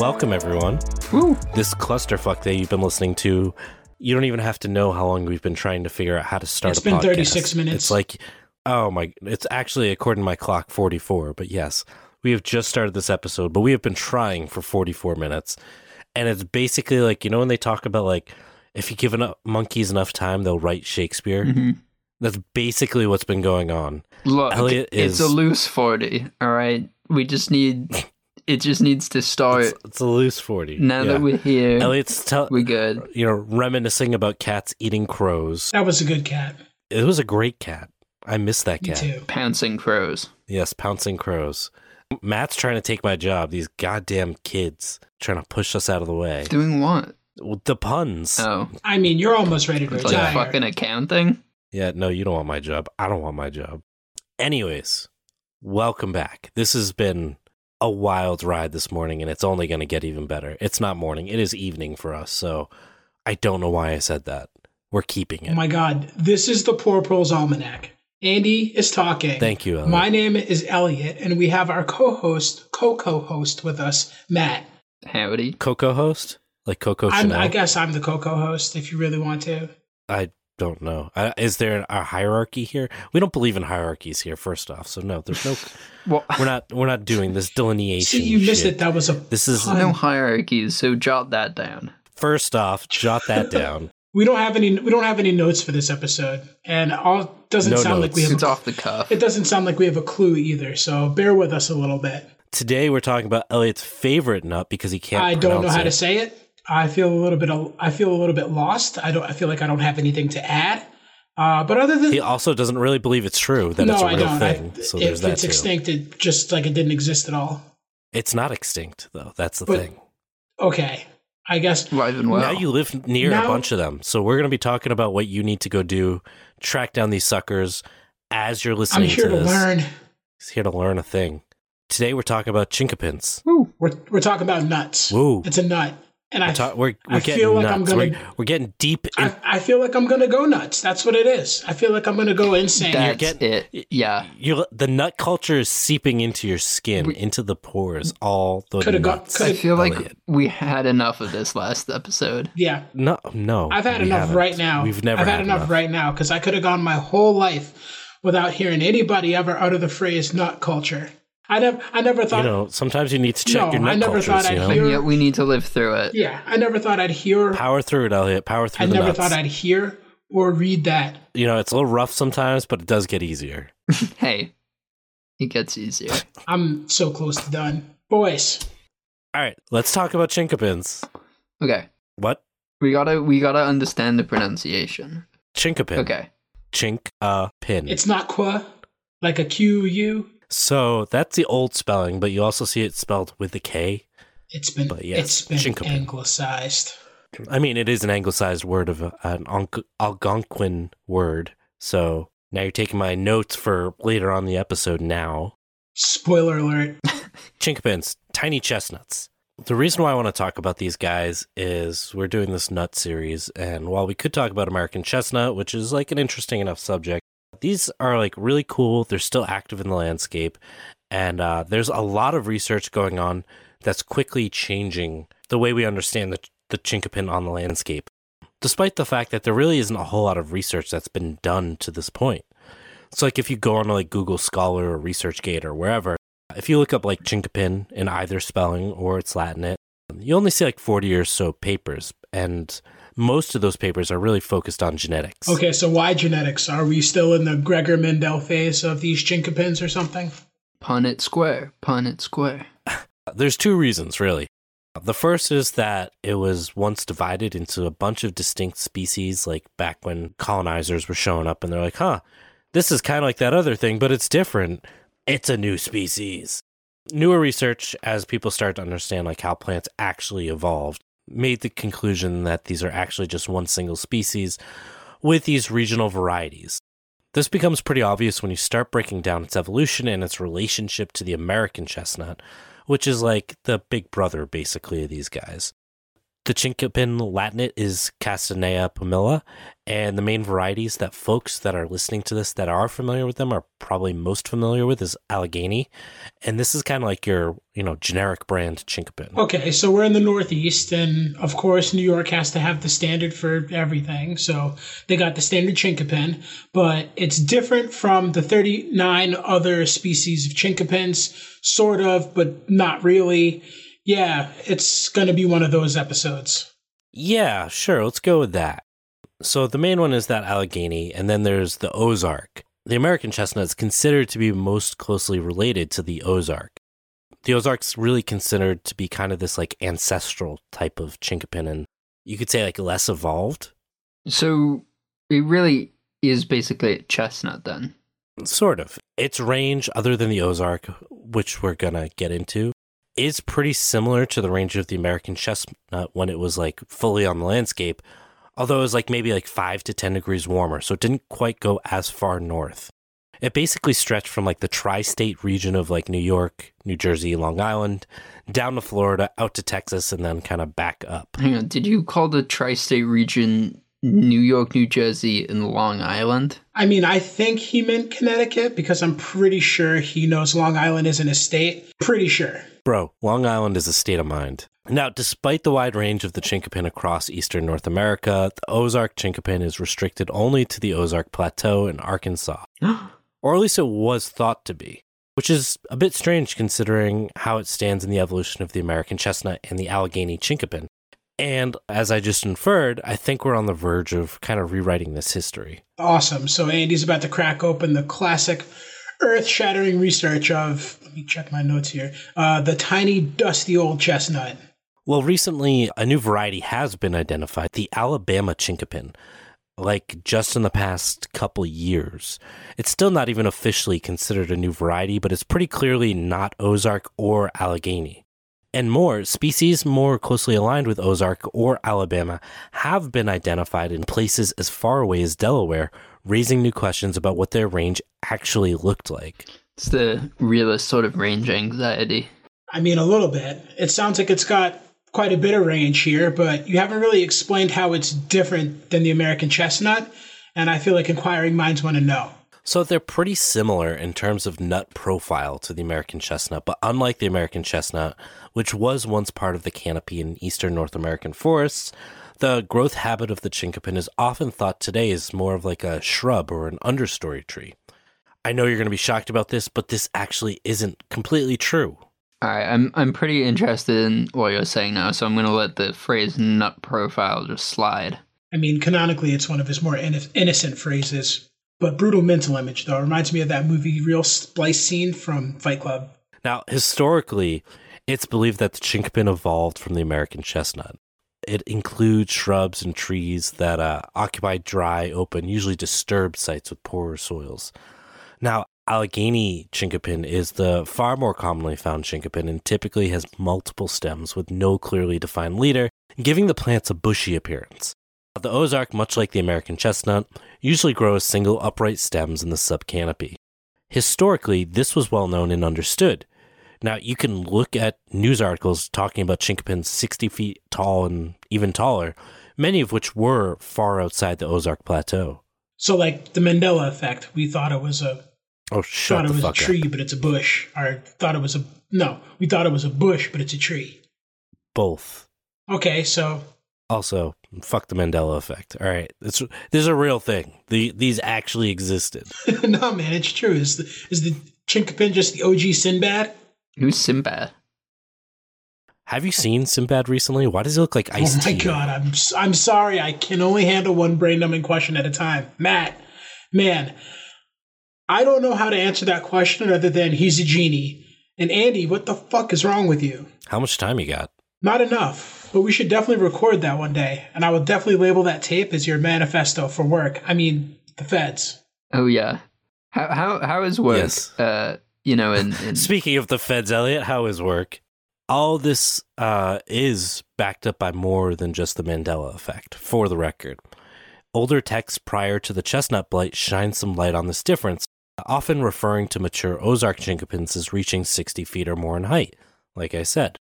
Welcome, everyone. Woo. This clusterfuck that you've been listening to, you don't even have to know how long we've been trying to figure out how to start a podcast. It's been 36 minutes. It's like, oh my, it's actually, according to my clock, 44. But yes, we have just started this episode, but we have been trying for 44 minutes. And it's basically like, you know, when they talk about like, if you give monkeys enough time, they'll write Shakespeare. Mm-hmm. That's basically what's been going on. Look, Elliot it's a loose 40, all right? We just need... It just needs to start. It's a loose 40. Now that we're here, Elliot's we're good. You know, reminiscing about cats eating crows. That was a good cat. It was a great cat. I miss that cat. Me too. Pouncing crows. Yes, pouncing crows. Matt's trying to take my job. These goddamn kids trying to push us out of the way. Doing what? Well, the puns. Oh. I mean, you're almost ready to retire. Like fucking accounting? Yeah, no, you don't want my job. I don't want my job. Anyways, welcome back. This has been a wild ride this morning, and it's only going to get even better. It's not morning. It is evening for us, so I don't know why I said that. We're keeping it. Oh, my God. This is the Poor Proles Almanac. Andy is talking. Thank you, Elliot. My name is Elliot, and we have our co-co-host with us, Matt. Howdy. Co-co-host? Like Coco Chanel? I guess I'm the co-co-host if you really want to. I don't know. Is there a hierarchy here? We don't believe in hierarchies here, first off. So no, there's no. Well, we're not doing this delineation. See, you missed it. That was a. This is no hierarchies. So jot that down. First off, jot that down. We don't have any notes for this episode, and all doesn't sound like we have. It's off the cuff. It doesn't sound like we have a clue either. So bear with us a little bit. Today we're talking about Elliot's favorite nut because he can't. I don't know how to say it. I feel a little bit lost. I feel like I don't have anything to add. But other than he also doesn't really believe it's true that it's a real thing. So there's that too. If it's extinct, it just like it didn't exist at all. It's not extinct though. That's the thing. Okay, I guess. Live and well. Now you live near a bunch of them, so we're going to be talking about what you need to go do, track down these suckers as you're listening. I'm here to learn. He's here to learn a thing. Today we're talking about chinquapins. Woo. We're talking about nuts. Woo. It's a nut. And I feel like I'm going. We're getting deep. I feel like I'm going to go nuts. That's what it is. I feel like I'm going to go insane. That's it. Yeah. The nut culture is seeping into your skin, into the pores, all the nuts. I feel like we had enough of this last episode. Yeah. No. I've had enough right now. We've never. I've had enough right now because I could have gone my whole life without hearing anybody ever utter the phrase "nut culture." I never thought... You know, sometimes you need to check your nut cultures, you know? And yet we need to live through it. Yeah, I never thought I'd hear... Power through it, Elliot. Power through the nuts. I never thought I'd hear or read that. You know, it's a little rough sometimes, but it does get easier. Hey, it gets easier. I'm so close to done. Boys. All right, let's talk about chinquapins. Okay. What? We gotta understand the pronunciation. Chinquapin. Okay. Chinquapin. It's not qua, like a Q-U. So that's the old spelling, but you also see it spelled with a K. It's been anglicized. I mean, it is an anglicized word of an Algonquin word. So now you're taking my notes for later on the episode now. Spoiler alert. Chinquapins, tiny chestnuts. The reason why I want to talk about these guys is we're doing this nut series. And while we could talk about American chestnut, which is like an interesting enough subject, these are like really cool. They're still active in the landscape. And there's a lot of research going on that's quickly changing the way we understand the chinquapin on the landscape, despite the fact that there really isn't a whole lot of research that's been done to this point. So like if you go on to like Google Scholar or ResearchGate or wherever, if you look up like chinquapin in either spelling or its Latinate, you only see like 40 or so papers. And most of those papers are really focused on genetics. Okay, so why genetics? Are we still in the Gregor Mendel phase of these chinquapins or something? Punnett square. There's two reasons, really. The first is that it was once divided into a bunch of distinct species, like back when colonizers were showing up and they're like, huh, this is kind of like that other thing, but it's different. It's a new species. Newer research, as people start to understand like how plants actually evolved, made the conclusion that these are actually just one single species with these regional varieties. This becomes pretty obvious when you start breaking down its evolution and its relationship to the American chestnut, which is like the big brother, basically, of these guys. The Chinquapin Latinate is Castanea pumila, and the main varieties that folks that are listening to this that are familiar with them are probably most familiar with is Allegheny, and this is kind of like your, generic brand Chinquapin. Okay, so we're in the Northeast, and of course New York has to have the standard for everything, so they got the standard Chinquapin, but it's different from the 39 other species of Chinquapins, sort of, but not really. Yeah, it's going to be one of those episodes. Yeah, sure. Let's go with that. So the main one is that Allegheny, and then there's the Ozark. The American chestnut is considered to be most closely related to the Ozark. The Ozark's really considered to be kind of this like ancestral type of Chinquapin, and you could say like less evolved. So it really is basically a chestnut then? Sort of. Its range, other than the Ozark, which we're going to get into, is pretty similar to the range of the American chestnut when it was like fully on the landscape, although it was like maybe like 5 to 10 degrees warmer, so it didn't quite go as far north. It basically stretched from like the tri-state region of like New York, New Jersey, Long Island, down to Florida, out to Texas, and then kind of back up. Hang on, did you call the tri-state region New York, New Jersey, and Long Island? I mean, I think he meant Connecticut because I'm pretty sure he knows Long Island isn't a state. Pretty sure. Bro, Long Island is a state of mind. Now, despite the wide range of the Chinquapin across eastern North America, the Ozark Chinquapin is restricted only to the Ozark Plateau in Arkansas. Or at least it was thought to be, which is a bit strange considering how it stands in the evolution of the American chestnut and the Allegheny Chinquapin. And as I just inferred, I think we're on the verge of kind of rewriting this history. Awesome. So Andy's about to crack open the classic earth-shattering research of, let me check my notes here, the tiny, dusty old chestnut. Well, recently, a new variety has been identified, the Alabama Chinquapin, like just in the past couple years. It's still not even officially considered a new variety, but it's pretty clearly not Ozark or Allegheny. And more, species more closely aligned with Ozark or Alabama have been identified in places as far away as Delaware, raising new questions about what their range actually looked like. It's the realest sort of range anxiety. I mean, a little bit. It sounds like it's got quite a bit of range here, but you haven't really explained how it's different than the American chestnut, and I feel like inquiring minds want to know. So they're pretty similar in terms of nut profile to the American chestnut, but unlike the American chestnut, which was once part of the canopy in eastern North American forests, the growth habit of the Chinquapin is often thought today is more of like a shrub or an understory tree. I know you're going to be shocked about this, but this actually isn't completely true. All right, I'm pretty interested in what you're saying now, so I'm going to let the phrase nut profile just slide. I mean, canonically, it's one of his more innocent phrases. But brutal mental image, though, reminds me of that movie Real Splice Scene from Fight Club. Now, historically, it's believed that the Chinquapin evolved from the American chestnut. It includes shrubs and trees that occupy dry, open, usually disturbed sites with poorer soils. Now, Allegheny Chinquapin is the far more commonly found Chinquapin and typically has multiple stems with no clearly defined leader, giving the plants a bushy appearance. The Ozark, much like the American chestnut, usually grows single upright stems in the subcanopy. Historically, this was well known and understood. Now, you can look at news articles talking about Chinquapins 60 feet tall and even taller, many of which were far outside the Ozark Plateau. So, like the Mandela effect, we thought it was a tree, but it's a bush. Or we thought it was a bush, but it's a tree. Both. Okay, so. Also, fuck the Mandela effect. All right. This is a real thing. These actually existed. No, man, it's true. Is the Chinquapin just the OG Sinbad? Who's Sinbad? Have you seen Sinbad recently? Why does he look like Ice-T? Oh, my God. I'm sorry. I can only handle one brain-numbing question at a time. Matt, man, I don't know how to answer that question other than he's a genie. And Andy, what the fuck is wrong with you? How much time you got? Not enough. But we should definitely record that one day, and I will definitely label that tape as your manifesto for work. I mean, the feds. Oh, yeah. How is work? Yes. Speaking of the feds, Elliot, how is work? All this is backed up by more than just the Mandela effect, for the record. Older texts prior to the chestnut blight shine some light on this difference, often referring to mature Ozark Chinquapins as reaching 60 feet or more in height, like I said.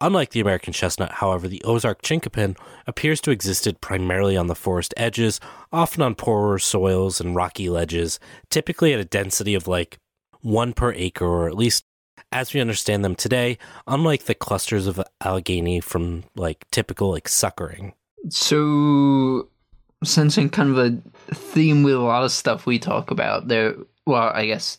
Unlike the American chestnut, however, the Ozark chinquapin appears to have existed primarily on the forest edges, often on poorer soils and rocky ledges, typically at a density of like one per acre, or at least as we understand them today, unlike the clusters of Allegheny from like typical like suckering. So, sensing kind of a theme with a lot of stuff we talk about there, well, I guess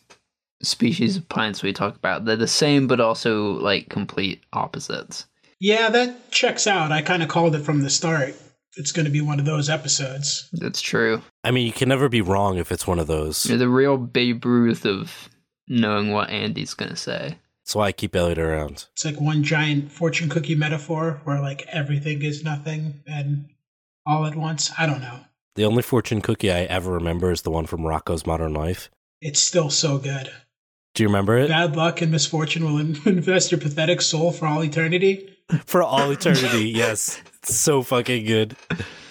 species of plants we talk about, they're the same but also like complete opposites. Yeah, that checks out. I kind of called it from the start. It's going to be one of those episodes. That's true. I mean, you can never be wrong if it's one of those. You're the real Babe Ruth of knowing what Andy's going to say. That's why I keep Elliot around. It's like one giant fortune cookie metaphor where like everything is nothing and all at once. I don't know. The only fortune cookie I ever remember is the one from Rocco's Modern Life. It's still so good. Do you remember it? Bad luck and misfortune will invest your pathetic soul for all eternity. For all eternity, yes. It's so fucking good.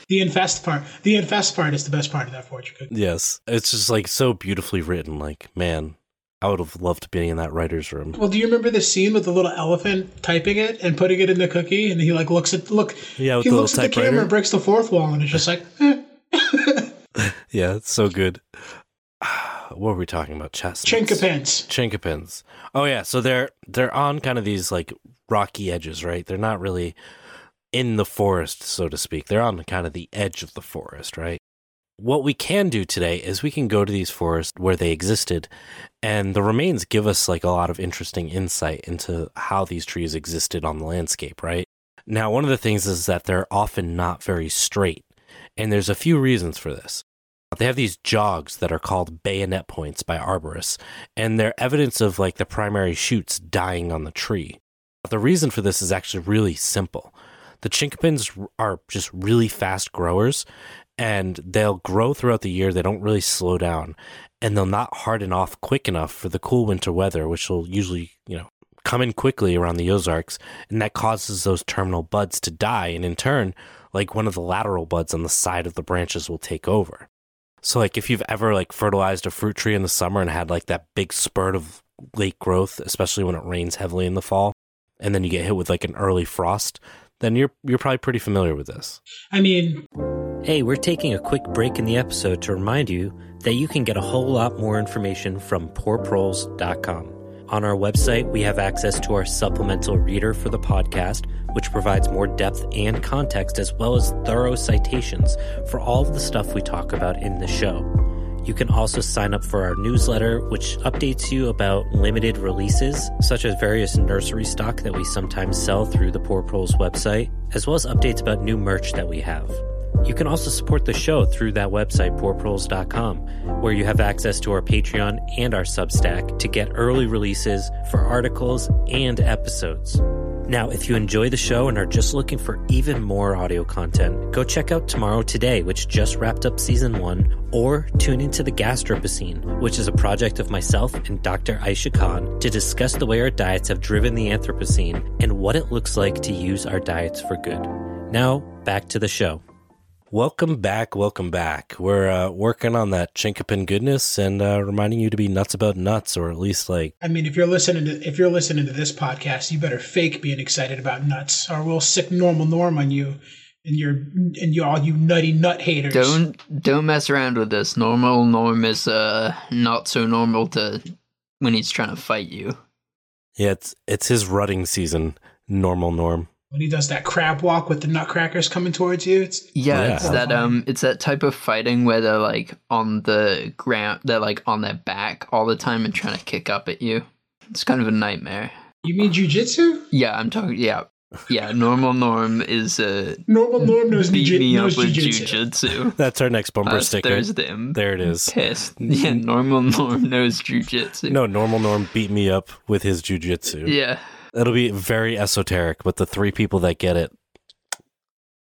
The infest part is the best part of that fortune cookie. Yes. It's just like so beautifully written. Like, man, I would have loved being in that writer's room. Well, do you remember the scene with the little elephant typing it and putting it in the cookie? And he like looks at the camera and breaks the fourth wall and it's just like, eh. Yeah, it's so good. What were we talking about? Chestnuts. Chinquapins. Oh yeah, so they're on kind of these like rocky edges, right? They're not really in the forest, so to speak. They're on kind of the edge of the forest, right? What we can do today is we can go to these forests where they existed, and the remains give us like a lot of interesting insight into how these trees existed on the landscape, right? Now, one of the things is that they're often not very straight, and there's a few reasons for this. They have these jogs that are called bayonet points by arborists, and they're evidence of like the primary shoots dying on the tree. But the reason for this is actually really simple. The chinquapins are just really fast growers, and they'll grow throughout the year. They don't really slow down, and they'll not harden off quick enough for the cool winter weather, which will usually, come in quickly around the Ozarks, and that causes those terminal buds to die, and in turn, like one of the lateral buds on the side of the branches will take over. So, like, if you've ever, like, fertilized a fruit tree in the summer and had, like, that big spurt of late growth, especially when it rains heavily in the fall, and then you get hit with, like, an early frost, then you're probably pretty familiar with this. I mean... Hey, we're taking a quick break in the episode to remind you that you can get a whole lot more information from poorproles.com. On our website, we have access to our supplemental reader for the podcast, which provides more depth and context, as well as thorough citations for all of the stuff we talk about in the show. You can also sign up for our newsletter, which updates you about limited releases, such as various nursery stock that we sometimes sell through the Poor Proles website, as well as updates about new merch that we have. You can also support the show through that website, poorproles.com, where you have access to our Patreon and our Substack to get early releases for articles and episodes. Now, if you enjoy the show and are just looking for even more audio content, go check out Tomorrow Today, which just wrapped up Season 1, or tune into the Gastropocene, which is a project of myself and Dr. Aisha Khan to discuss the way our diets have driven the Anthropocene and what it looks like to use our diets for good. Now, back to the show. Welcome back. We're working on that chinquapin goodness and reminding you to be nuts about nuts, or at least like... I mean, if you're listening to this podcast, you better fake being excited about nuts, or we'll sick normal Norm on you and you all you nutty nut haters. Don't mess around with this. Normal Norm is not so normal to when he's trying to fight you. Yeah, it's his rutting season, Normal Norm. When he does that crab walk with the nutcrackers coming towards you, it's that type of fighting where they're like on the ground, they're like on their back all the time and trying to kick up at you. It's kind of a nightmare. You mean jujitsu? Yeah, I'm talking. Yeah. Normal Norm is Normal Norm knows jujitsu. That's our next bumper sticker. There's them. There it is. Pissed. Yeah, Normal Norm knows jujitsu. No, Normal Norm beat me up with his jujitsu. Yeah. It'll be very esoteric, but the three people that get it,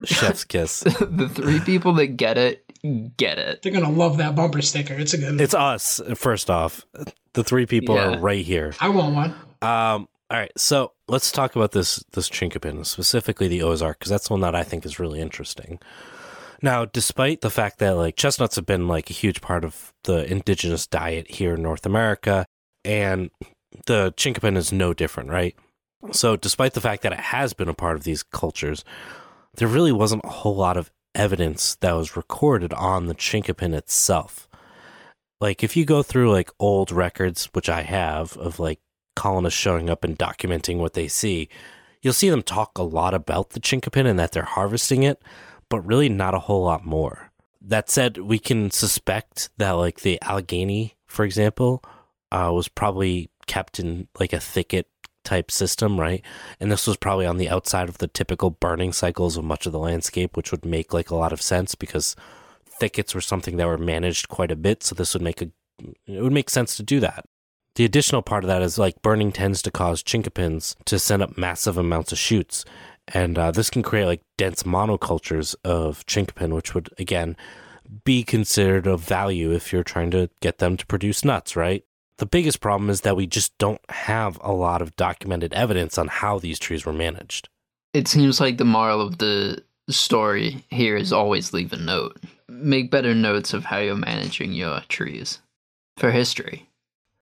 chef's kiss. The three people that get it. They're going to love that bumper sticker. It's a good one. It's us, first off. The three people are right here. I want one. All right, so let's talk about this chinquapin, specifically the Ozark, because that's one that I think is really interesting. Now, despite the fact that like chestnuts have been like a huge part of the indigenous diet here in North America, and the chinquapin is no different, right? So despite the fact that it has been a part of these cultures, there really wasn't a whole lot of evidence that was recorded on the Chinquapin itself. Like, if you go through, like, old records, which I have, of, like, colonists showing up and documenting what they see, you'll see them talk a lot about the Chinquapin and that they're harvesting it, but really not a whole lot more. That said, we can suspect that, like, the Allegheny, for example, was probably kept in, like, a thicket type system, right? And this was probably on the outside of the typical burning cycles of much of the landscape, which would make, like, a lot of sense because thickets were something that were managed quite a bit, so this would make it would make sense to do that. The additional part of that is, like, burning tends to cause Chinquapins to send up massive amounts of shoots, and this can create, like, dense monocultures of Chinquapin, which would, again, be considered of value if you're trying to get them to produce nuts, right? The biggest problem is that we just don't have a lot of documented evidence on how these trees were managed. It seems like the moral of the story here is always leave a note. Make better notes of how you're managing your trees for history.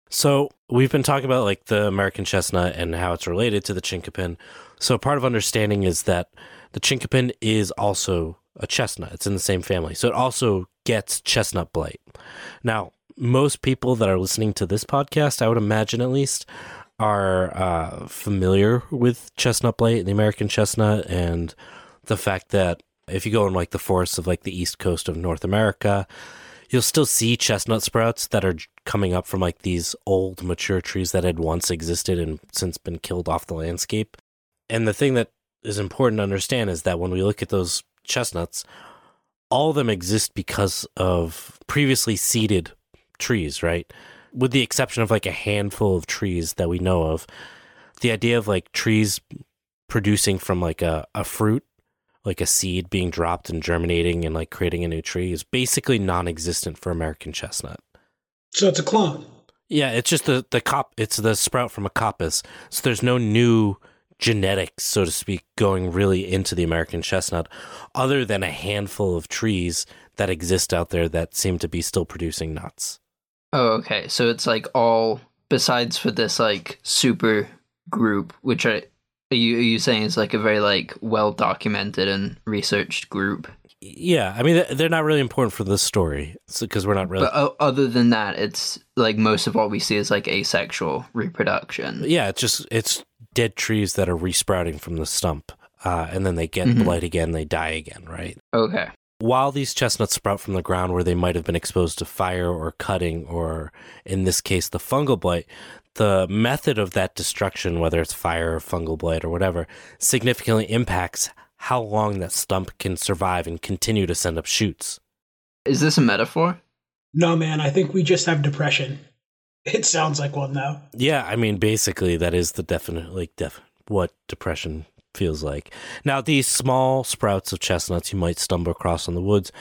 So we've been talking about, like, the American chestnut and how it's related to the Chinquapin. So part of understanding is that the Chinquapin is also a chestnut. It's in the same family. So it also gets chestnut blight. Now, most people that are listening to this podcast, I would imagine at least, are familiar with chestnut blight, the American chestnut, and the fact that if you go in, like, the forests of, like, the east coast of North America, you'll still see chestnut sprouts that are coming up from, like, these old mature trees that had once existed and since been killed off the landscape. And the thing that is important to understand is that when we look at those chestnuts, all of them exist because of previously seeded trees, right? With the exception of, like, a handful of trees that we know of, the idea of, like, trees producing from, like, a fruit, like a seed being dropped and germinating and, like, creating a new tree is basically non-existent for American chestnut. So it's a clone. Yeah, it's just it's the sprout from a coppice. So there's no new genetics, so to speak, going really into the American chestnut other than a handful of trees that exist out there that seem to be still producing nuts. Oh, okay. So it's, like, all besides for this, like, super group, which Are you saying it's, like, a very, like, well-documented and researched group? Yeah, I mean, they're not really important for this story because we're not really... But other than that, it's, like, most of what we see is, like, asexual reproduction. Yeah, it's dead trees that are resprouting from the stump, and then they get blight again, they die again, right? Okay. While these chestnuts sprout from the ground where they might have been exposed to fire or cutting or, in this case, the fungal blight, the method of that destruction, whether it's fire or fungal blight or whatever, significantly impacts how long that stump can survive and continue to send up shoots. Is this a metaphor? No, man. I think we just have depression. It sounds like one, though. Yeah, I mean, basically, that is the what depression feels like. Now, these small sprouts of chestnuts you might stumble across in the woods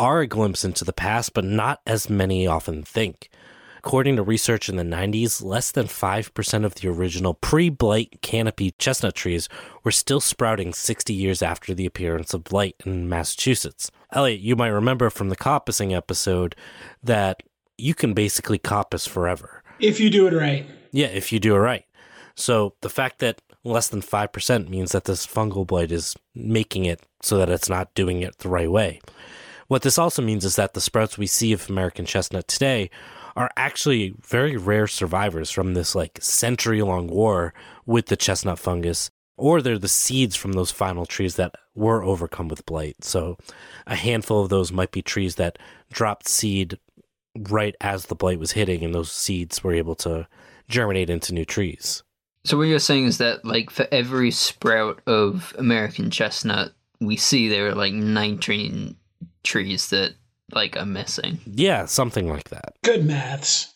are a glimpse into the past, but not as many often think. According to research in the 90s, less than 5% of the original pre-blight canopy chestnut trees were still sprouting 60 years after the appearance of blight in Massachusetts. Elliot, you might remember from the coppicing episode that you can basically coppice forever. If you do it right. Yeah, if you do it right. So the fact that less than 5% means that this fungal blight is making it so that it's not doing it the right way. What this also means is that the sprouts we see of American chestnut today are actually very rare survivors from this, like, century-long war with the chestnut fungus, or they're the seeds from those final trees that were overcome with blight. So a handful of those might be trees that dropped seed right as the blight was hitting, and those seeds were able to germinate into new trees. So what you're saying is that, like, for every sprout of American chestnut we see, there are, like, 19 trees that, like, I'm missing. Yeah, something like that. Good maths.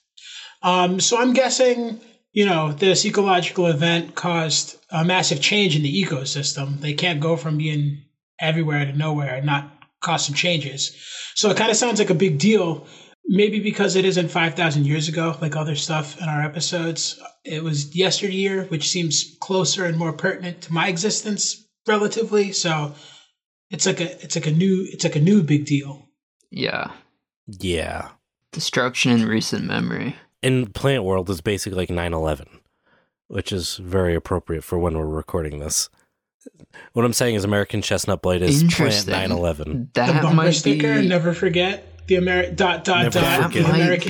So I'm guessing, you know, this ecological event caused a massive change in the ecosystem. They can't go from being everywhere to nowhere and not cause some changes. So it kind of sounds like a big deal, maybe because it isn't 5,000 years ago, like other stuff in our episodes. It was yesteryear, which seems closer and more pertinent to my existence relatively. So it's like a new big deal. Yeah. Destruction in recent memory. In plant world is basically like 9/11. which is very appropriate for when we're recording this. What I'm saying is American Chestnut Blight is plant 911. That the bumper sticker, never forget. The American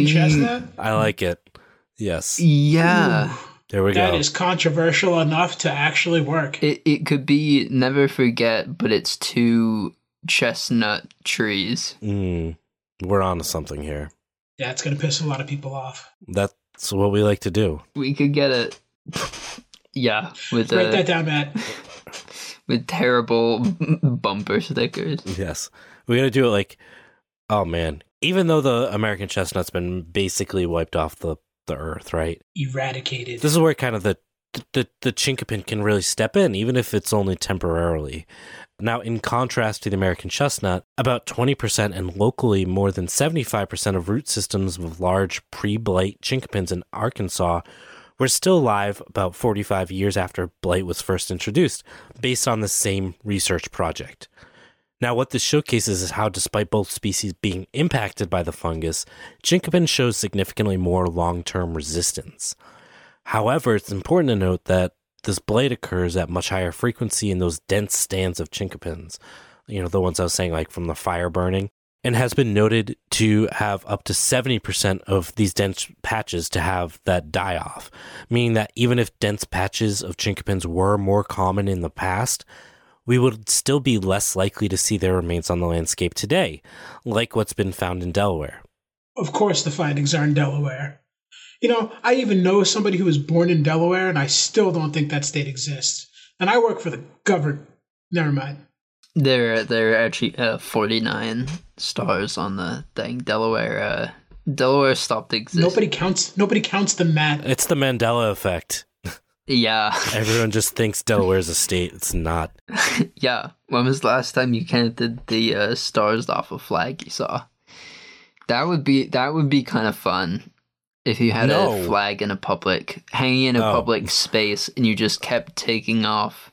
Chestnut. I like it. Yes. Yeah. Ooh. There we go. That is controversial enough to actually work. It could be never forget, but it's two chestnut trees. We're on to something here. Yeah, it's going to piss a lot of people off. That's what we like to do. We could get it. Yeah. Write that down, Matt. With terrible bumper stickers. Yes. We're going to do it like, oh man, even though the American chestnut's been basically wiped off the earth, right? Eradicated. This is where kind of the Chinquapin can really step in, even if it's only temporarily. Now, in contrast to the American chestnut, about 20% and locally more than 75% of root systems of large pre-blight Chinquapins in Arkansas were still alive about 45 years after blight was first introduced, based on the same research project. Now, what this showcases is how, despite both species being impacted by the fungus, Chinquapin shows significantly more long-term resistance. However, it's important to note that this blight occurs at much higher frequency in those dense stands of Chinquapins, you know, the ones I was saying, like from the fire burning, and has been noted to have up to 70% of these dense patches to have that die-off, meaning that even if dense patches of Chinquapins were more common in the past, we would still be less likely to see their remains on the landscape today, like what's been found in Delaware. Of course the findings are in Delaware. You know, I even know somebody who was born in Delaware, and I still don't think that state exists. And I work for the government. Never mind. There are actually 49 stars on the thing. Delaware stopped existing. Nobody counts the math. It's the Mandela effect. Yeah. Everyone just thinks Delaware's a state. It's not. Yeah. When was the last time you counted the stars off a flag you saw? That would be kind of fun if you had a flag in a public hanging in a public space and you just kept taking off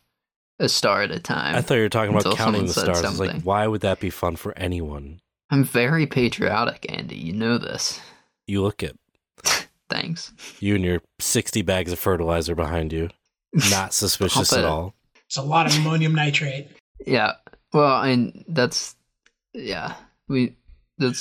a star at a time. I thought you were talking about counting the stars. I was like, why would that be fun for anyone? I'm very patriotic, Andy. You know this. You look it. Thanks. You and your 60 bags of fertilizer behind you. Not suspicious at all. It's a lot of ammonium nitrate. Yeah. Well, let's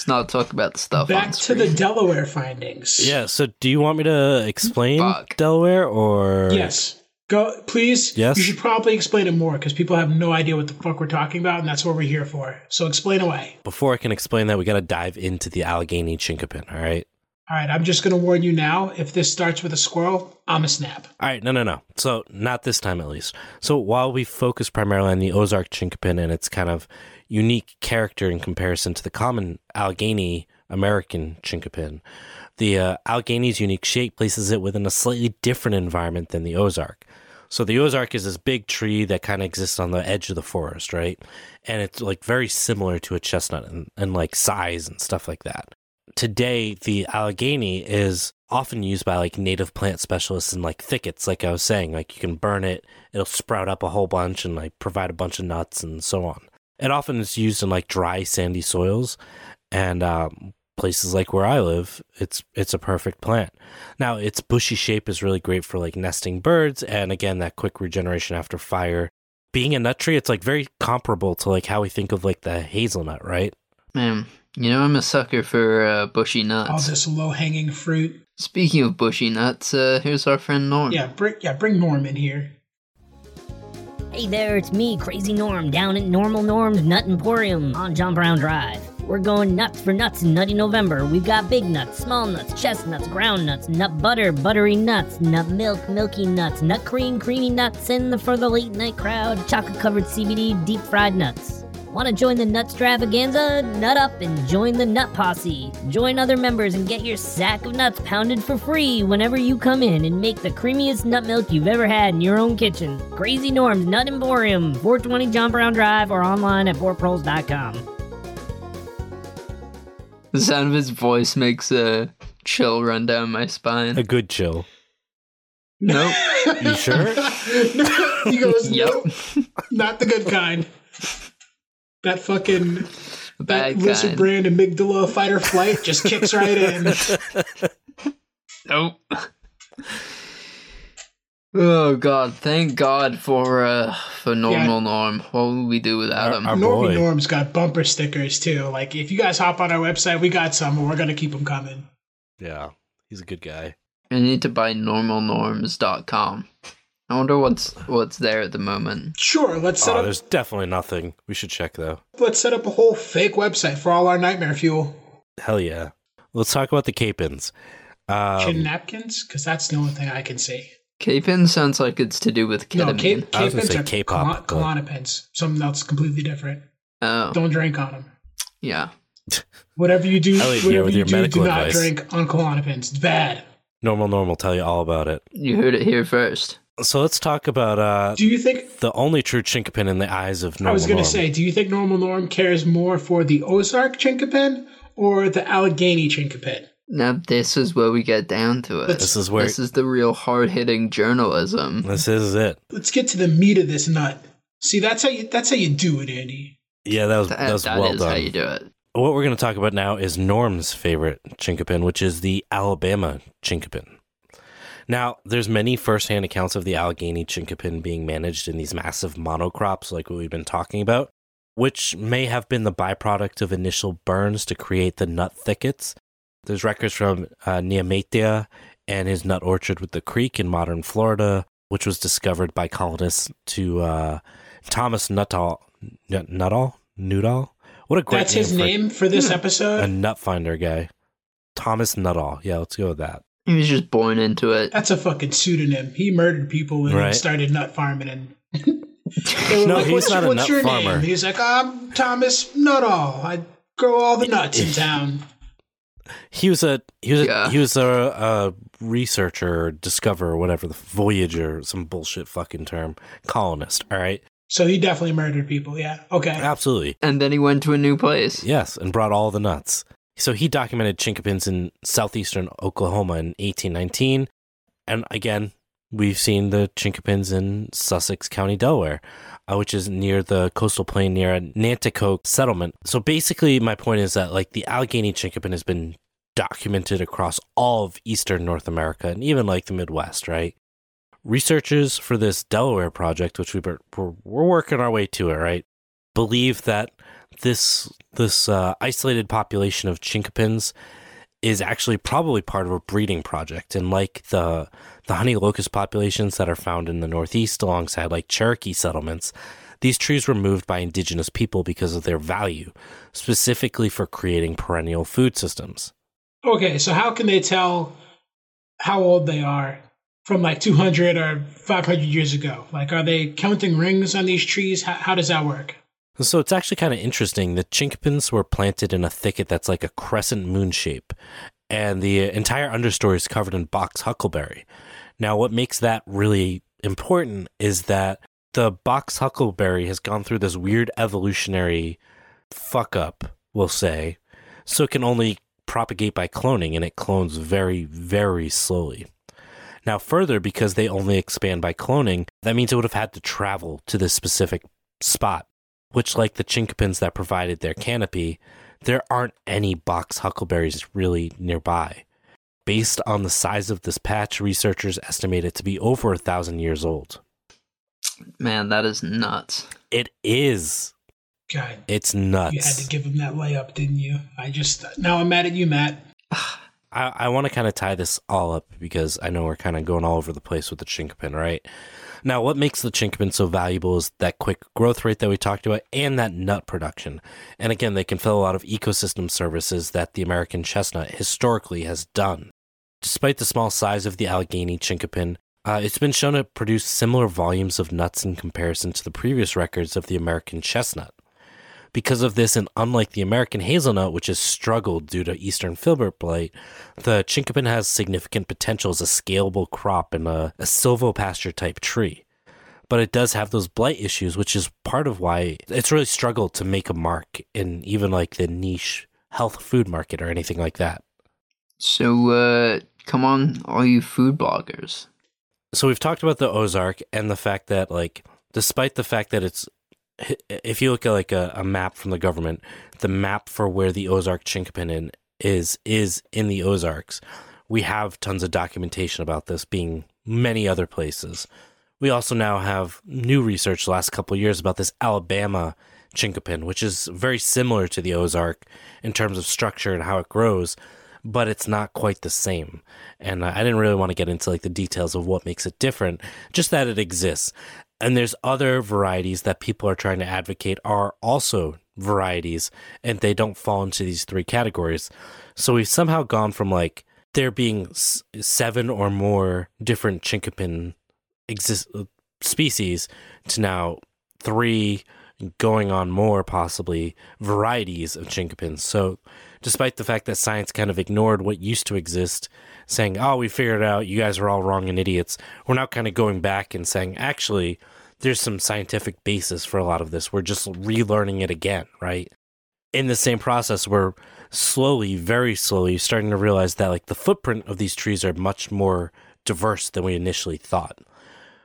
not talk about the stuff. Back to the Delaware findings. Yeah. So do you want me to explain Delaware or? Yes. Go, please. Yes. You should probably explain it more because people have no idea what the fuck we're talking about, and that's what we're here for. So explain away. Before I can explain that, we got to dive into the Allegheny Chinquapin. All right. All right, I'm just going to warn you now, if this starts with a squirrel, I'm a snap. All right, no. So not this time, at least. So while we focus primarily on the Ozark Chinquapin and its kind of unique character in comparison to the common Allegheny American Chinquapin, the Allegheny's unique shape places it within a slightly different environment than the Ozark. So the Ozark is this big tree that kind of exists on the edge of the forest, right? And it's like very similar to a chestnut and like size and stuff like that. Today, the Allegheny is often used by like native plant specialists in like thickets, like I was saying, like you can burn it, it'll sprout up a whole bunch and like provide a bunch of nuts and so on. It often is used in like dry, sandy soils and places like where I live, it's a perfect plant. Now, its bushy shape is really great for like nesting birds and again, that quick regeneration after fire. Being a nut tree, it's like very comparable to like how we think of like the hazelnut, right? Man, you know I'm a sucker for bushy nuts. All this low-hanging fruit. Speaking of bushy nuts, here's our friend Norm. Yeah, bring Norm in here. Hey there, it's me, Crazy Norm, down at Normal Norm's Nut Emporium on John Brown Drive. We're going nuts for nuts in Nutty November. We've got big nuts, small nuts, chestnuts, ground nuts, nut butter, buttery nuts, nut milk, milky nuts, nut cream, creamy nuts, and for the late-night crowd, chocolate-covered CBD, deep-fried nuts. Want to join the Nutstravaganza? Nut up and join the Nut Posse. Join other members and get your sack of nuts pounded for free whenever you come in and make the creamiest nut milk you've ever had in your own kitchen. Crazy Norm's Nut Emporium, 420 John Brown Drive or online at poorproles.com. The sound of his voice makes a chill run down my spine. A good chill. Nope. You sure? He goes, nope. Not the good kind. That fucking that lizard brand amygdala fight or flight just kicks right in. Nope. Oh God! Thank God for normal norm. What would we do without him? Our normal norm's got bumper stickers too. Like if you guys hop on our website, we got some, and we're gonna keep them coming. Yeah, he's a good guy. I need to buy normalnorms.com. I wonder what's there at the moment. Sure, let's set up. There's definitely nothing. We should check though. Let's set up a whole fake website for all our nightmare fuel. Hell yeah! Let's talk about the capins. Chin napkins, because that's the only thing I can see. Capin sounds like it's to do with ketamine. No, capins are K-pop, Klonopins. Something else completely different. Oh. Don't drink on them. Yeah. Whatever you do, do not drink on Klonopins. It's bad. Normal, tell you all about it. You heard it here first. So let's talk about do you think the only true Chinquapin in the eyes of Normal Norm. I was going to say, do you think Normal Norm cares more for the Ozark Chinquapin or the Allegheny Chinquapin? Now this is where we get down to it. This is the real hard-hitting journalism. This is it. Let's get to the meat of this nut. See, that's how you do it, Andy. Yeah, that was well done. How you do it. What we're going to talk about now is Norm's favorite Chinquapin, which is the Alabama Chinquapin. Now, there's many first-hand accounts of the Allegheny Chinquapin being managed in these massive monocrops, like what we've been talking about, which may have been the byproduct of initial burns to create the nut thickets. There's records from Niematea and his nut orchard with the creek in modern Florida, which was discovered by colonists to Thomas Nuttall. Nuttall? What a great name. That's his name for this episode? A nut finder guy. Thomas Nuttall. Yeah, let's go with that. He was just born into it. That's a fucking pseudonym. He murdered people and started nut farming. And He's not a nut farmer. He's like, I'm Thomas Nuttall. I grow all the nuts in town. He was a researcher, discoverer, whatever, the voyager, some bullshit fucking term, colonist. All right. So he definitely murdered people. Yeah. Okay. Absolutely. And then he went to a new place. Yes, and brought all the nuts. So he documented Chinquapins in southeastern Oklahoma in 1819, and again, we've seen the Chinquapins in Sussex County, Delaware, which is near the coastal plain near a Nanticoke settlement. So basically my point is that like the Allegheny Chinquapin has been documented across all of eastern North America and even like the Midwest, right? Researchers for this Delaware project, which we're working our way to it, right, believe that this isolated population of Chinquapins is actually probably part of a breeding project. And like the honey locust populations that are found in the Northeast alongside like Cherokee settlements, these trees were moved by indigenous people because of their value, specifically for creating perennial food systems. Okay, so how can they tell how old they are from like 200 or 500 years ago? Like, are they counting rings on these trees? How does that work? So it's actually kind of interesting. The Chinquapins were planted in a thicket that's like a crescent moon shape, and the entire understory is covered in box huckleberry. Now, what makes that really important is that the box huckleberry has gone through this weird evolutionary fuck-up, we'll say, so it can only propagate by cloning, and it clones very, very slowly. Now, further, because they only expand by cloning, that means it would have had to travel to this specific spot, which like the Chinquapins that provided their canopy, there aren't any box huckleberries really nearby. Based on the size of this patch, researchers estimate it to be over 1,000 years old. Man, that is nuts. It is. God. It's nuts. You had to give him that layup, didn't you? Now I'm mad at you, Matt. I want to kind of tie this all up because I know we're kind of going all over the place with the Chinquapin, right? Now, what makes the Chinquapin so valuable is that quick growth rate that we talked about and that nut production. And again, they can fill a lot of ecosystem services that the American chestnut historically has done. Despite the small size of the Allegheny Chinquapin, it's been shown to produce similar volumes of nuts in comparison to the previous records of the American chestnut. Because of this, and unlike the American hazelnut, which has struggled due to eastern filbert blight, the Chinquapin has significant potential as a scalable crop and a silvopasture-type tree. But it does have those blight issues, which is part of why it's really struggled to make a mark in even like the niche health food market or anything like that. So, come on, all you food bloggers. So we've talked about the Ozark and the fact that, like, despite the fact that it's, if you look at like a map from the government, the map for where the Ozark Chinquapin is in the Ozarks. We have tons of documentation about this being many other places. We also now have new research the last couple of years about this Alabama Chinquapin, which is very similar to the Ozark in terms of structure and how it grows, but it's not quite the same. And I didn't really want to get into like the details of what makes it different, just that it exists. And there's other varieties that people are trying to advocate are also varieties, and they don't fall into these three categories. So we've somehow gone from like there being seven or more different Chinquapin species to now three, going on more possibly, varieties of Chinquapins. So despite the fact that science kind of ignored what used to exist, saying, oh, we figured it out, you guys are all wrong and idiots, we're now kind of going back and saying, actually, there's some scientific basis for a lot of this. We're just relearning it again, right? In the same process, we're slowly, very slowly starting to realize that like the footprint of these trees are much more diverse than we initially thought,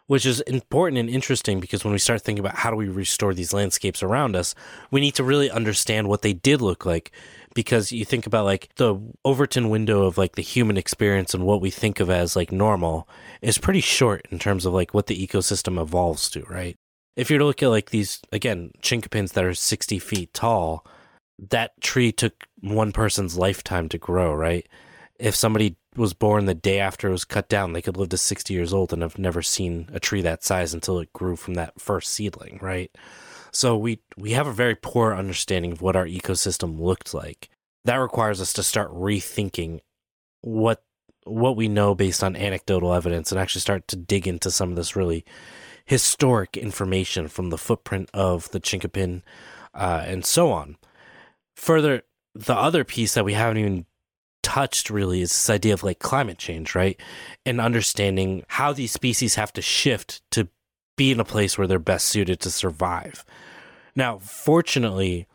which is important and interesting because when we start thinking about how do we restore these landscapes around us, we need to really understand what they did look like. Because you think about like the Overton window of like the human experience and what we think of as like normal is pretty short in terms of like what the ecosystem evolves to, right? If you're to look at like these, again, Chinquapins that are 60 feet tall, that tree took one person's lifetime to grow, right? If somebody was born the day after it was cut down, they could live to 60 years old and have never seen a tree that size until it grew from that first seedling, right? So we have a very poor understanding of what our ecosystem looked like. That requires us to start rethinking what we know based on anecdotal evidence and actually start to dig into some of this really historic information from the footprint of the Chinquapin and so on. Further, the other piece that we haven't even touched really is this idea of like climate change, right? And understanding how these species have to shift to be in a place where they're best suited to survive. Now, fortunately,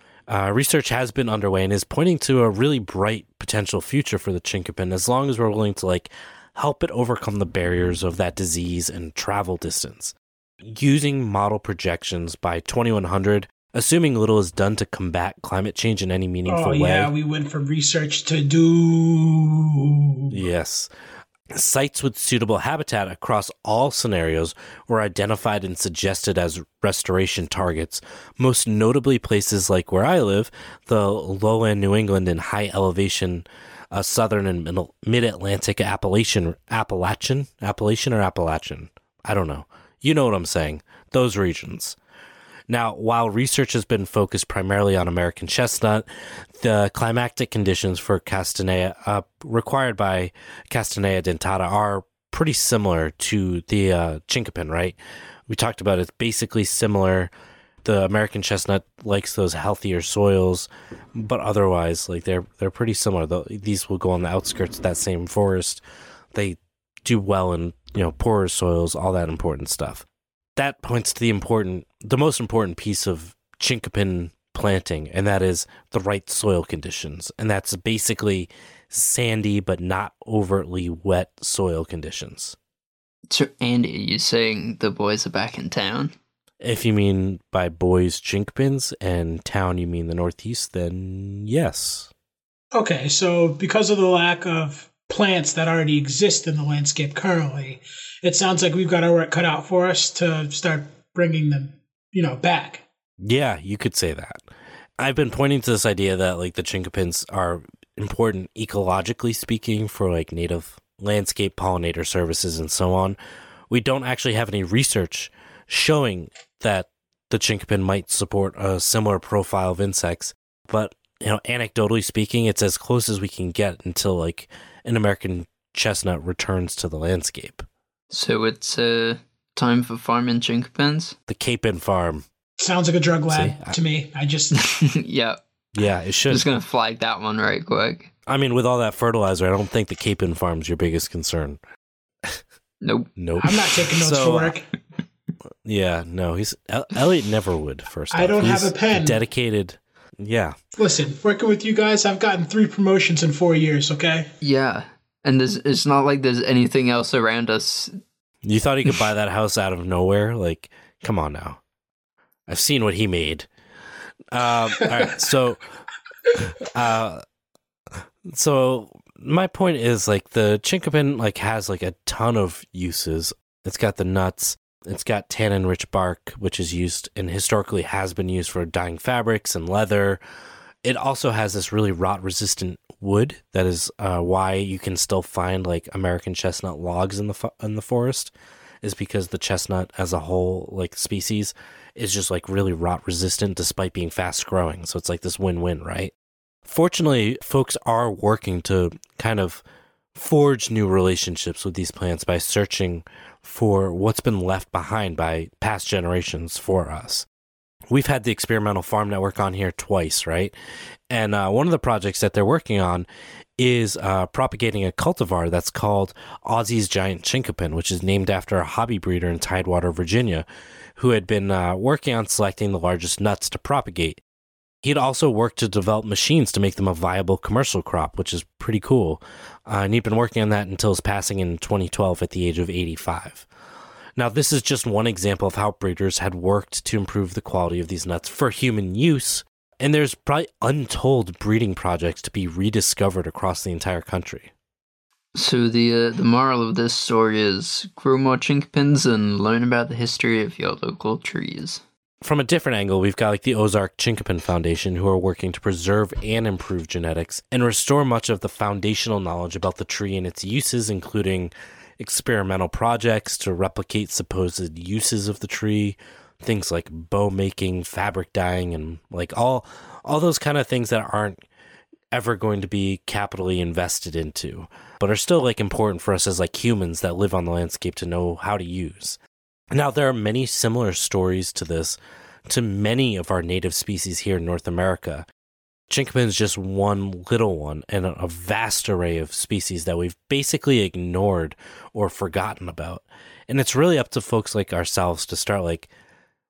research has been underway and is pointing to a really bright potential future for the Chinquapin as long as we're willing to like help it overcome the barriers of that disease and travel distance. Using model projections by 2100, assuming little is done to combat climate change in any meaningful way. Oh, yeah, we went from research to do. Yes. Sites with suitable habitat across all scenarios were identified and suggested as restoration targets, most notably places like where I live, the lowland New England and high elevation southern and mid-Atlantic Appalachian? I don't know. You know what I'm saying. Those regions. Now, while research has been focused primarily on American chestnut, the climatic conditions for Castanea required by Castanea dentata are pretty similar to the Chinquapin, right? We talked about it's basically similar. The American chestnut likes those healthier soils, but otherwise, like they're pretty similar. These will go on the outskirts of that same forest. They do well in, you know, poorer soils, all that important stuff. That points to the most important piece of Chinquapin planting, and that is the right soil conditions. And that's basically sandy but not overtly wet soil conditions. So, Andy, are you saying the boys are back in town? If you mean by boys Chinquapins and town you mean the Northeast, then yes. Okay, so because of the lack of plants that already exist in the landscape currently, it sounds like we've got our work cut out for us to start bringing them, you know, back. Yeah, you could say that. I've been pointing to this idea that like the Chinquapins are important ecologically speaking for like native landscape pollinator services and so on. We don't actually have any research showing that the Chinquapin might support a similar profile of insects, but you know, anecdotally speaking, it's as close as we can get until like an American chestnut returns to the landscape. So it's time for farming Chinquapins? The Capon Farm. Sounds like a drug lab to me. I just... Yeah. Yeah, it should. I'm just going to flag that one right quick. I mean, with all that fertilizer, I don't think the Capon Farm's your biggest concern. Nope. I'm not taking notes for work. Yeah, no. Elliot never would, first off. I don't have a pen. Dedicated... Yeah. Listen, working with you guys, I've gotten 3 promotions in 4 years, okay? Yeah. And it's not like there's anything else around us. You thought he could buy that house out of nowhere? Like, come on now. I've seen what he made. All right. So my point is, like, the chinquapin, like, has, like, a ton of uses. It's got the nuts. It's got tannin-rich bark, which is used and historically has been used for dyeing fabrics and leather. It also has this really rot-resistant wood. That is why you can still find, like, American chestnut logs in the forest, is because the chestnut as a whole, like, species is just, like, really rot-resistant despite being fast-growing. So it's, like, this win-win, right? Fortunately, folks are working to kind of forge new relationships with these plants by searching for what's been left behind by past generations for us. We've had the Experimental Farm Network on here twice, right? And one of the projects that they're working on is propagating a cultivar that's called Ozzie's Giant Chinquapin, which is named after a hobby breeder in Tidewater, Virginia, who had been working on selecting the largest nuts to propagate. He'd also worked to develop machines to make them a viable commercial crop, which is pretty cool. And he'd been working on that until his passing in 2012 at the age of 85. Now, this is just one example of how breeders had worked to improve the quality of these nuts for human use. And there's probably untold breeding projects to be rediscovered across the entire country. So the moral of this story is grow more chinquapins and learn about the history of your local trees. From a different angle, we've got, like, the Ozark Chinquapin Foundation, who are working to preserve and improve genetics and restore much of the foundational knowledge about the tree and its uses, including experimental projects to replicate supposed uses of the tree, things like bow making, fabric dyeing, and, like, all those kind of things that aren't ever going to be capitally invested into, but are still, like, important for us as, like, humans that live on the landscape to know how to use. Now, there are many similar stories to this to many of our native species here in North America. Chinquapin is just one little one and a vast array of species that we've basically ignored or forgotten about. And it's really up to folks like ourselves to start, like,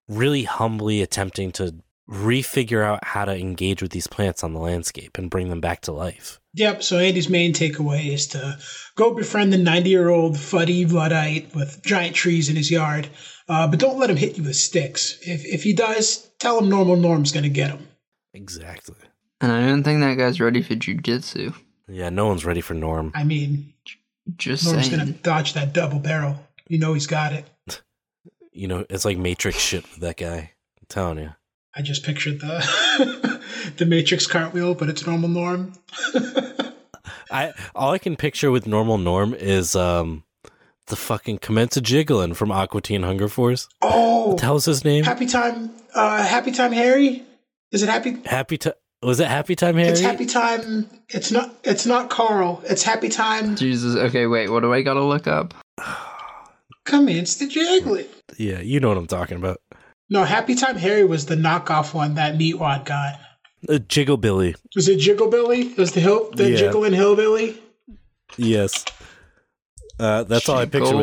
really humbly attempting to refigure out how to engage with these plants on the landscape and bring them back to life. Yep, so Andy's main takeaway is to go befriend the 90-year-old fuddy Luddite with giant trees in his yard, but don't let him hit you with sticks. If he does, tell him Normal Norm's going to get him. Exactly. And I don't think that guy's ready for jiu-jitsu. Yeah, no one's ready for Norm. I mean, just Norm's going to dodge that double barrel. You know he's got it. You know, it's like Matrix shit with that guy. I'm telling you. I just pictured the the Matrix cartwheel, but it's Normal Norm. All I can picture with Normal Norm is the fucking Commence a Jiggling from Aqua Teen Hunger Force. Oh, what the hell's his name? Happy Time Harry. Is it Happy Time? Was it Happy Time Harry? It's Happy Time. It's not Carl. It's Happy Time. Jesus. Okay, wait. What do I gotta look up? Commence the Jiggling. Yeah, you know what I'm talking about. No, Happy Time Harry was the knockoff one that Meatwad got. Jigglebilly. Was it Jigglebilly? Was the yeah. Jiggling Hillbilly? Yes. That's all I picture.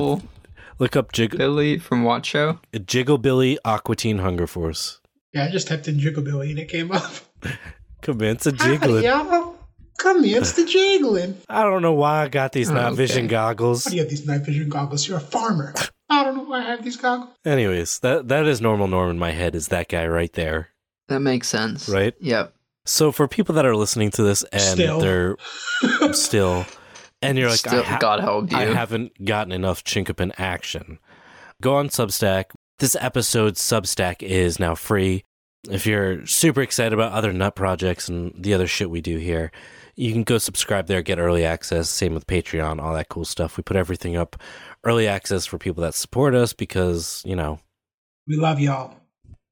Look up Jigglebilly from what show? Jigglebilly Aqua Teen Hunger Force. Yeah, I just typed in Jigglebilly and it came up. Commence a Jiggling. Y'all. Commence the Jiggling. I don't know why I got these night vision goggles. How do you have these night vision goggles? You're a farmer. I don't know why I have these goggles. Anyways, that is Normal Norm in my head, is that guy right there. That makes sense. Right? Yep. So for people that are listening to this and they're still, and you're like, God help you, I haven't gotten enough chinquapin action, go on Substack. This episode's Substack is now free. If you're super excited about other nut projects and the other shit we do here, you can go subscribe there, get early access. Same with Patreon, all that cool stuff. We put everything up early access for people that support us because, you know, we love y'all.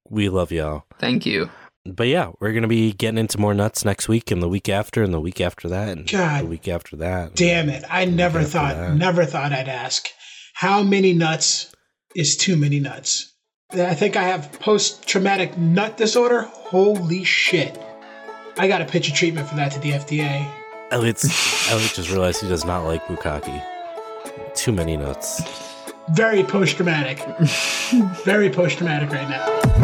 We love y'all. Thank you. But yeah, we're going to be getting into more nuts next week and the week after and the week after that and God, the week after that. Damn it. I never thought I'd ask how many nuts is too many nuts. I think I have post-traumatic nut disorder. Holy shit. I got to pitch a treatment for that to the FDA. Elliot just realized he does not like bukkake. Too many nuts. Very post-traumatic. Very post-traumatic right now.